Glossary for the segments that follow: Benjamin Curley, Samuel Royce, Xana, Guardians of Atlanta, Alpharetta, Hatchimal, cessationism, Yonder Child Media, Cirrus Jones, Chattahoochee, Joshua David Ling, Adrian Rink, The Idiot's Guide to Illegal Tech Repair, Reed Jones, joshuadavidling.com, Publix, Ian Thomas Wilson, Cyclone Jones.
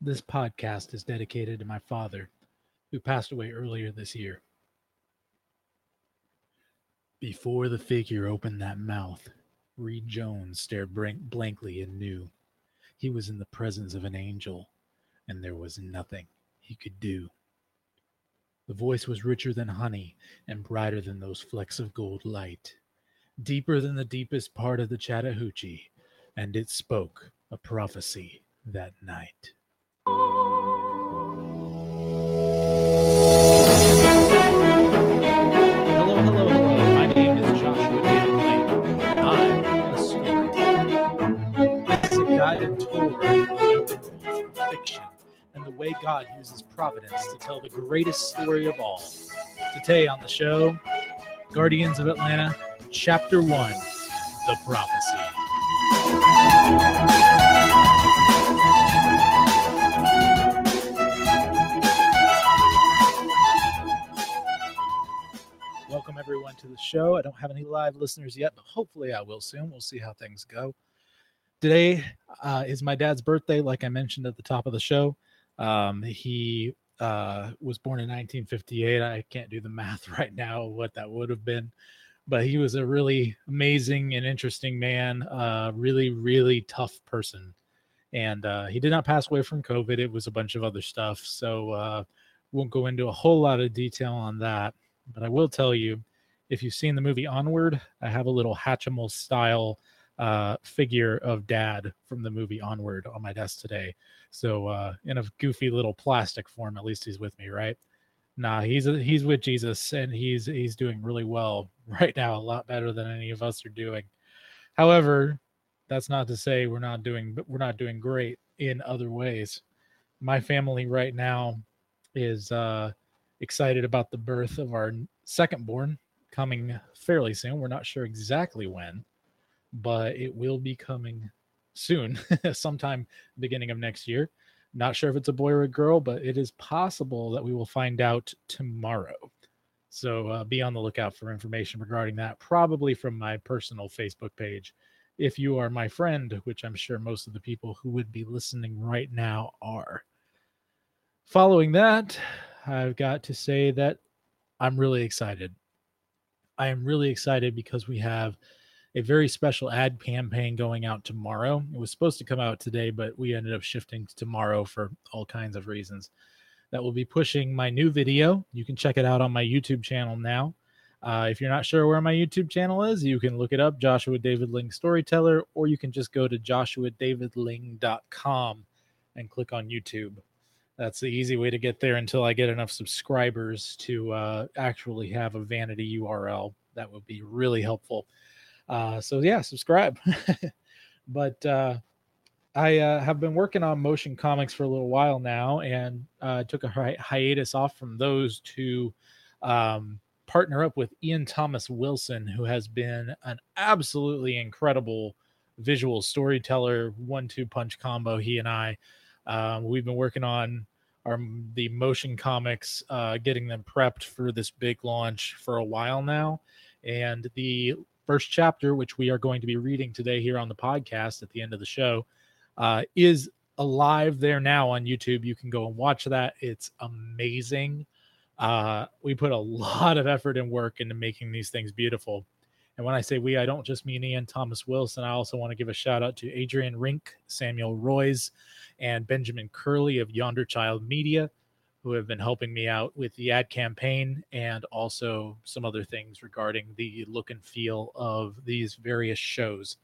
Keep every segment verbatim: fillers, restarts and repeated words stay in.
This podcast is dedicated to my father, who passed away earlier this year. Before the figure opened that mouth, Reed Jones stared blankly and knew he was in the presence of an angel, and there was nothing he could do. The voice was richer than honey and brighter than those flecks of gold light, deeper than the deepest part of the Chattahoochee, and it spoke a prophecy that night. Hello, hello, hello. My name is Joshua David Ling. I'm a storyteller. It's a guided tour of fiction and the way God uses providence to tell the greatest story of all. Today on the show, Guardians of Atlanta, Chapter one, The Prophecy. Welcome everyone to the show. I don't have any live listeners yet, but hopefully I will soon. We'll see how things go. Today uh, is my dad's birthday, like I mentioned at the top of the show. Um, he uh, was born in nineteen fifty-eight. I can't do the math right now what that would have been, but he was a really amazing and interesting man, uh, really, really tough person. And uh, he did not pass away from COVID. It was a bunch of other stuff. So uh won't go into a whole lot of detail on that, but I will tell you, if you've seen the movie Onward, I have a little Hatchimal style Uh, figure of dad from the movie Onward on my desk today. So uh, in a goofy little plastic form, at least he's with me, right? Nah, he's a, he's with Jesus, and he's he's doing really well right now, a lot better than any of us are doing. However, that's not to say we're not doing but we're not doing great in other ways. My family right now is uh, excited about the birth of our second born coming fairly soon. We're not sure exactly when, but it will be coming soon, sometime beginning of next year. Not sure if it's a boy or a girl, but it is possible that we will find out tomorrow. So uh, be on the lookout for information regarding that, probably from my personal Facebook page. If you are my friend, which I'm sure most of the people who would be listening right now are. Following that, I've got to say that I'm really excited. I am really excited because we have a very special ad campaign going out tomorrow. It was supposed to come out today, but we ended up shifting to tomorrow for all kinds of reasons. That will be pushing my new video. You can check it out on my YouTube channel now. Uh, if you're not sure where my YouTube channel is, you can look it up, Joshua David Ling Storyteller, or you can just go to joshua david ling dot com and click on YouTube. That's the easy way to get there until I get enough subscribers to uh, actually have a vanity U R L. That would be really helpful. Uh, so yeah, subscribe. But uh, I uh, have been working on motion comics for a little while now, and uh, took a hi- hiatus off from those to um, partner up with Ian Thomas Wilson, who has been an absolutely incredible visual storyteller, one two punch combo. He and I, um, we've been working on our the motion comics, uh, getting them prepped for this big launch for a while now, and the first chapter, which we are going to be reading today here on the podcast at the end of the show, uh, is alive there now on YouTube. You can go and watch that. It's amazing. Uh, we put a lot of effort and work into making these things beautiful. And when I say we, I don't just mean Ian Thomas Wilson. I also want to give a shout out to Adrian Rink, Samuel Royce, and Benjamin Curley of Yonder Child Media, who have been helping me out with the ad campaign and also some other things regarding the look and feel of these various shows.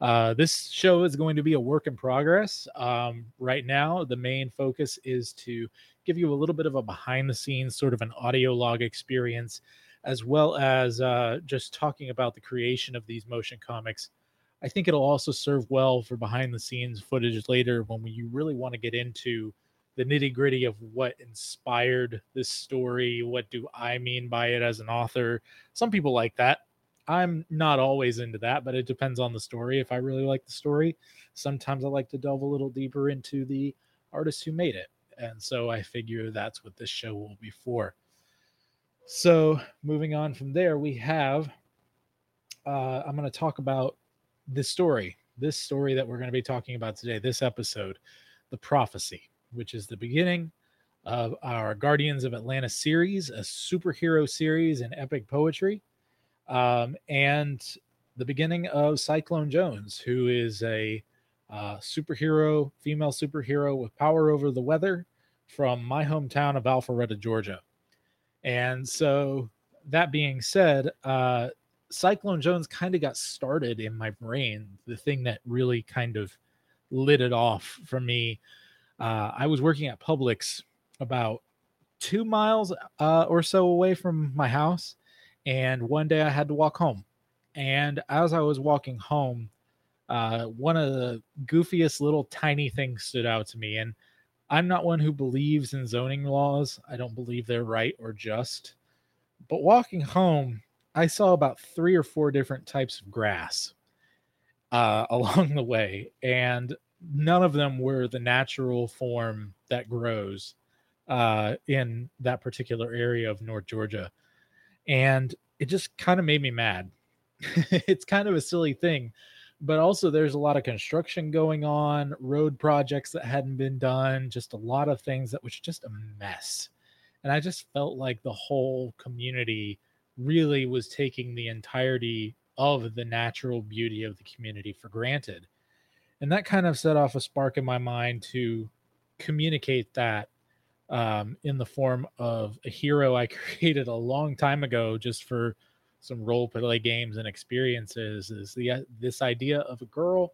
Uh, this show is going to be a work in progress. Um, right now, the main focus is to give you a little bit of a behind the scenes, sort of an audio log experience, as well as uh, just talking about the creation of these motion comics. I think it'll also serve well for behind the scenes footage later when you really want to get into the nitty-gritty of what inspired this story. What do I mean by it as an author? Some people like that. I'm not always into that, but it depends on the story. If I really like the story, sometimes I like to delve a little deeper into the artists who made it. And so I figure that's what this show will be for. So moving on from there, we have, uh, I'm going to talk about this story, this story that we're going to be talking about today, this episode, The Prophecy. which is the beginning of our Guardians of Atlanta series, a superhero series in epic poetry, um, and the beginning of Cyclone Jones, who is a uh, superhero, female superhero with power over the weather from my hometown of Alpharetta, Georgia. And so that being said, uh, Cyclone Jones kind of got started in my brain, the thing that really kind of lit it off for me. Uh, I was working at Publix about two miles uh, or so away from my house. And one day I had to walk home. And as I was walking home, uh, one of the goofiest little tiny things stood out to me. And I'm not one who believes in zoning laws. I don't believe they're right or just. But walking home, I saw about three or four different types of grass uh, along the way, and none of them were the natural form that grows uh, in that particular area of North Georgia. And it just kind of made me mad. It's kind of a silly thing, but also there's a lot of construction going on, road projects that hadn't been done, just a lot of things that was just a mess. And I just felt like the whole community really was taking the entirety of the natural beauty of the community for granted. And that kind of set off a spark in my mind to communicate that um, in the form of a hero I created a long time ago just for some role play games and experiences, is the this idea of a girl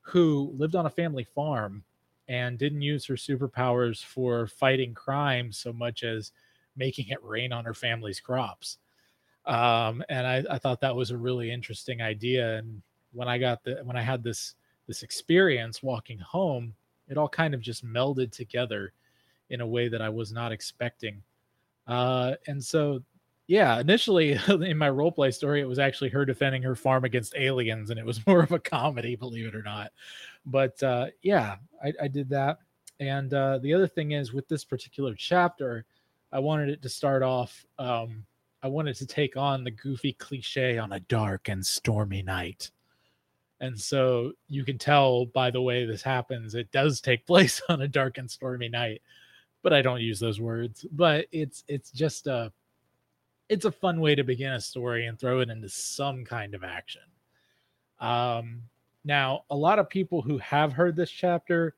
who lived on a family farm and didn't use her superpowers for fighting crime so much as making it rain on her family's crops. Um, and I, I thought that was a really interesting idea. And when I got the, when I had this, this experience walking home, it all kind of just melded together in a way that I was not expecting. Uh, and so, yeah, initially in my role play story, it was actually her defending her farm against aliens, and it was more of a comedy, believe it or not. But, uh, yeah, I, I did that. And, uh, the other thing is with this particular chapter, I wanted it to start off, um, I wanted to take on the goofy cliche on a dark and stormy night. And so you can tell by the way this happens, it does take place on a dark and stormy night, but I don't use those words, but it's, it's just a, it's a fun way to begin a story and throw it into some kind of action. Um, now a lot of people who have heard this chapter,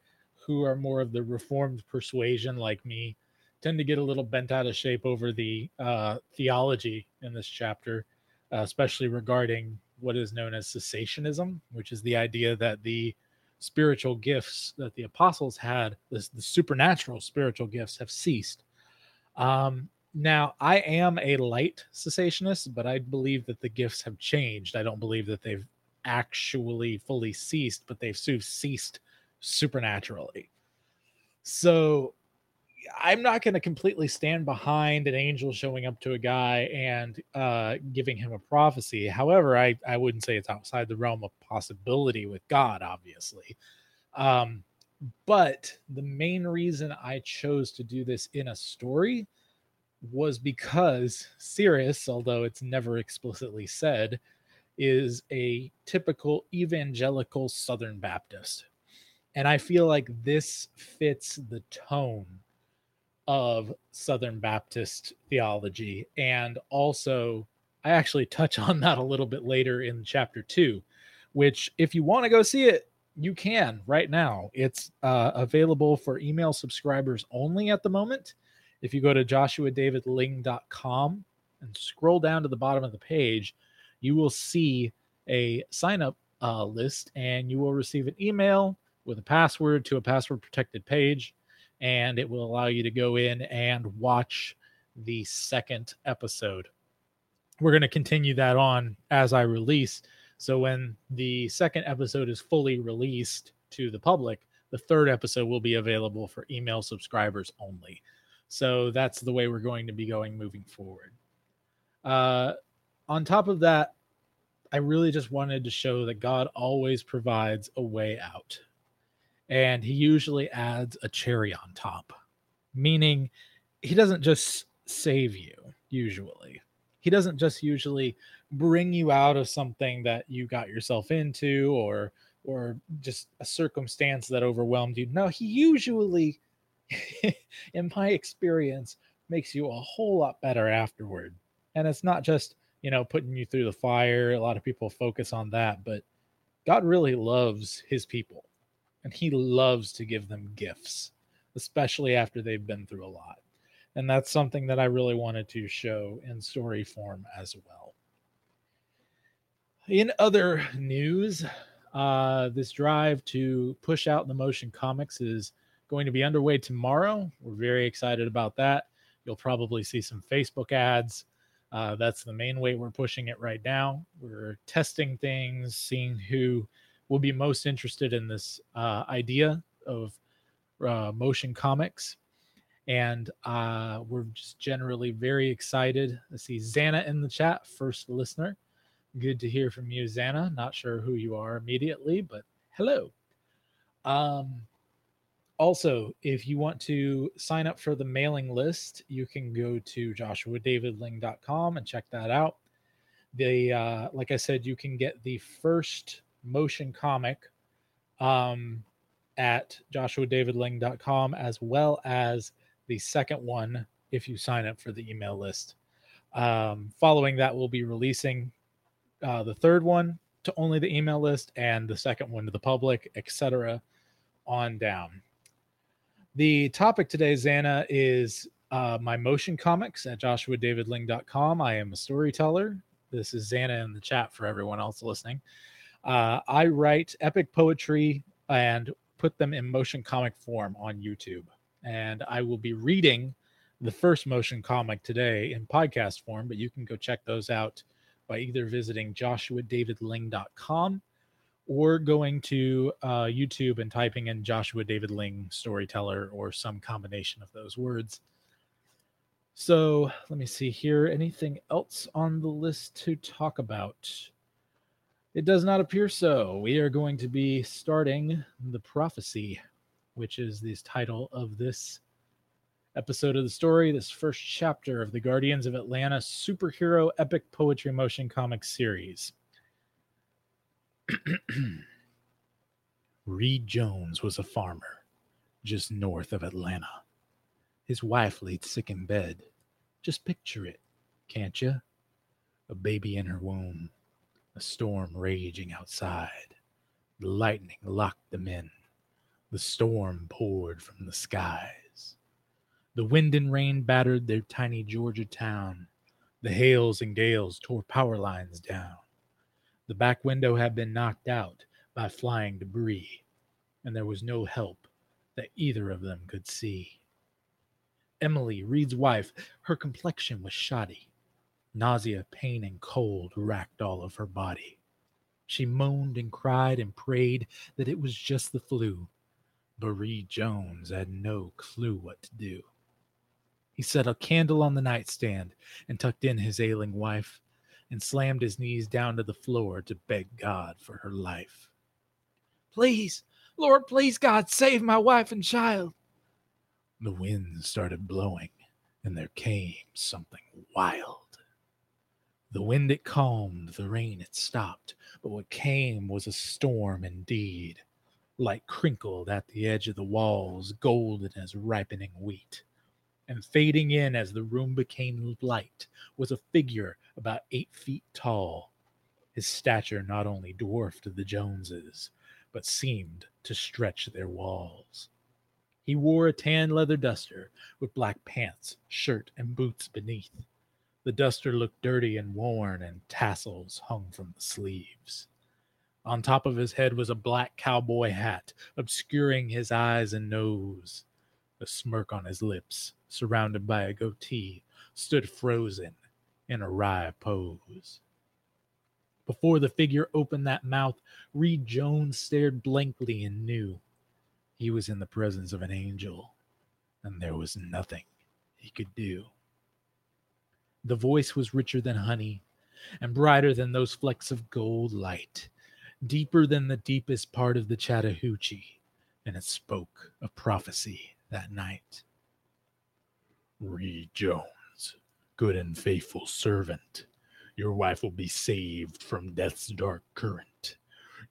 who are more of the reformed persuasion like me, tend to get a little bent out of shape over the uh, theology in this chapter, uh, especially regarding what is known as cessationism, which is the idea that the spiritual gifts that the apostles had, the, the supernatural spiritual gifts, have ceased. Um, now, I am a light cessationist, but I believe that the gifts have changed. I don't believe that they've actually fully ceased, but they've ceased supernaturally. So I'm not going to completely stand behind an angel showing up to a guy and uh, giving him a prophecy. However, I, I wouldn't say it's outside the realm of possibility with God, obviously. Um, but the main reason I chose to do this in a story was because Cirrus, although it's never explicitly said, is a typical evangelical Southern Baptist. And I feel like this fits the tone of Southern Baptist theology. And also, I actually touch on that a little bit later in chapter two, which if you want to go see it, you can right now. It's uh, available for email subscribers only at the moment. If you go to joshua david ling dot com and scroll down to the bottom of the page, you will see a sign-up uh, list, and you will receive an email with a password to a password-protected page. And it will allow you to go in and watch the second episode. We're going to continue that on as I release. So when the second episode is fully released to the public, the third episode will be available for email subscribers only. So that's the way we're going to be going moving forward. Uh, on top of that, I really just wanted to show that God always provides a way out. And he usually adds a cherry on top, meaning he doesn't just save you, usually. He doesn't just usually bring you out of something that you got yourself into or or just a circumstance that overwhelmed you. No, he usually in my experience, makes you a whole lot better afterward. And it's not just, you know, putting you through the fire. A lot of people focus on that, but God really loves his people, and he loves to give them gifts, especially after they've been through a lot. And that's something that I really wanted to show in story form as well. In other news, uh, this drive to push out the motion comics is going to be underway tomorrow. We're very excited about that. You'll probably see some Facebook ads. Uh, that's the main way we're pushing it right now. We're testing things, seeing who will be most interested in this uh, idea of uh, motion comics. And uh, we're just generally very excited. I see Xana in the chat, first listener. Good to hear from you, Xana. Not sure who you are immediately, but hello. Um, also, if you want to sign up for the mailing list, you can go to joshua david ling dot com and check that out. The uh, like I said, you can get the first motion comic um, at joshua david ling dot com, as well as the second one if you sign up for the email list. Um, following that, we'll be releasing Uh, the third one to only the email list, and the second one to the public, et cetera, on down. The topic today, Xana, is uh, my motion comics at joshua david ling dot com. I am a storyteller. This is Xana in the chat for everyone else listening. Uh, I write epic poetry and put them in motion comic form on YouTube. And I will be reading the first motion comic today in podcast form, but you can go check those out by either visiting joshua david ling dot com or going to uh, YouTube and typing in Joshua David Ling Storyteller or some combination of those words. So let me see here. Anything else on the list to talk about? It does not appear so. We are going to be starting The Prophecy, which is the title of this episode of the story, this first chapter of the Guardians of Atlanta superhero epic poetry motion comic series. Reed Jones was a farmer just north of Atlanta. His wife laid sick in bed. Just picture it, can't you? A baby in her womb, a storm raging outside. The lightning locked them in. The storm poured from the sky. The wind and rain battered their tiny Georgia town. The hails and gales tore power lines down. The back window had been knocked out by flying debris, and there was no help that either of them could see. Emily, Reed's wife, her complexion was shoddy. Nausea, pain, and cold racked all of her body. She moaned and cried and prayed that it was just the flu. But Reed Jones had no clue what to do. He set a candle on the nightstand and tucked in his ailing wife and slammed his knees down to the floor to beg God for her life. Please, Lord, please, God, save my wife and child. The wind started blowing, and there came something wild. The wind it calmed, the rain it stopped, but what came was a storm indeed, like crinkled at the edge of the walls, golden as ripening wheat. And fading in as the room became light was a figure about eight feet tall. His stature not only dwarfed the Joneses, but seemed to stretch their walls. He wore a tan leather duster with black pants, shirt, and boots beneath. The duster looked dirty and worn, and tassels hung from the sleeves. On top of his head was a black cowboy hat, obscuring his eyes and nose. A smirk on his lips, surrounded by a goatee, stood frozen in a wry pose. Before the figure opened that mouth, Reed Jones stared blankly and knew he was in the presence of an angel, and there was nothing he could do. The voice was richer than honey and brighter than those flecks of gold light, deeper than the deepest part of the Chattahoochee, and it spoke of prophecy. That night, Reed Jones, good and faithful servant, your wife will be saved from death's dark current.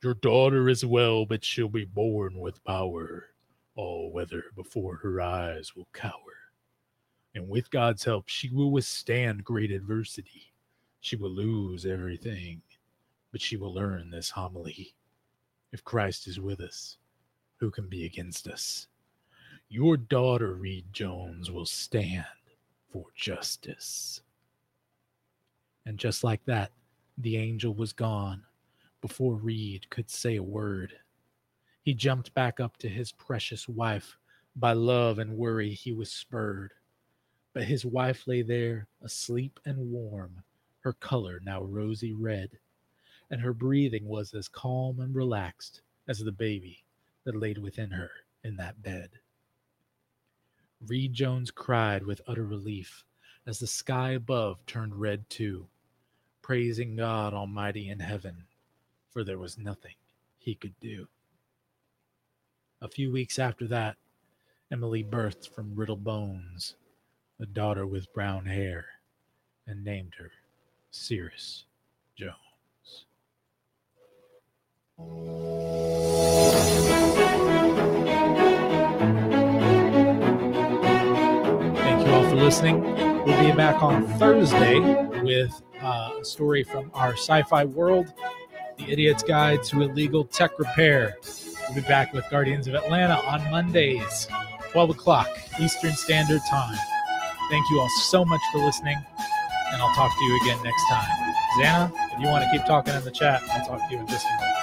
Your daughter is well, but she'll be born with power. all weather before her eyes will cower. And with God's help, she will withstand great adversity. She will lose everything, but she will learn this homily. If Christ is with us, who can be against us? Your daughter, Reed Jones, will stand for justice. And just like that, the angel was gone before Reed could say a word. He jumped back up to his precious wife. By love and worry he was spurred. But his wife lay there, asleep and warm, her color now rosy red, and her breathing was as calm and relaxed as the baby that laid within her in that bed. Reed Jones cried with utter relief as the sky above turned red too, praising God Almighty in heaven, for there was nothing he could do. A few weeks after that, Emily birthed from brittle bones a daughter with brown hair and named her Cirrus Jones. Thank you all for listening. We'll be back on Thursday with uh, a story from our sci-fi world, The Idiot's Guide to Illegal Tech Repair. We'll be back with Guardians of Atlanta on Mondays, twelve o'clock Eastern Standard Time. Thank you all so much for listening, and I'll talk to you again next time. Xana, if you want to keep talking in the chat, I'll talk to you in just a moment.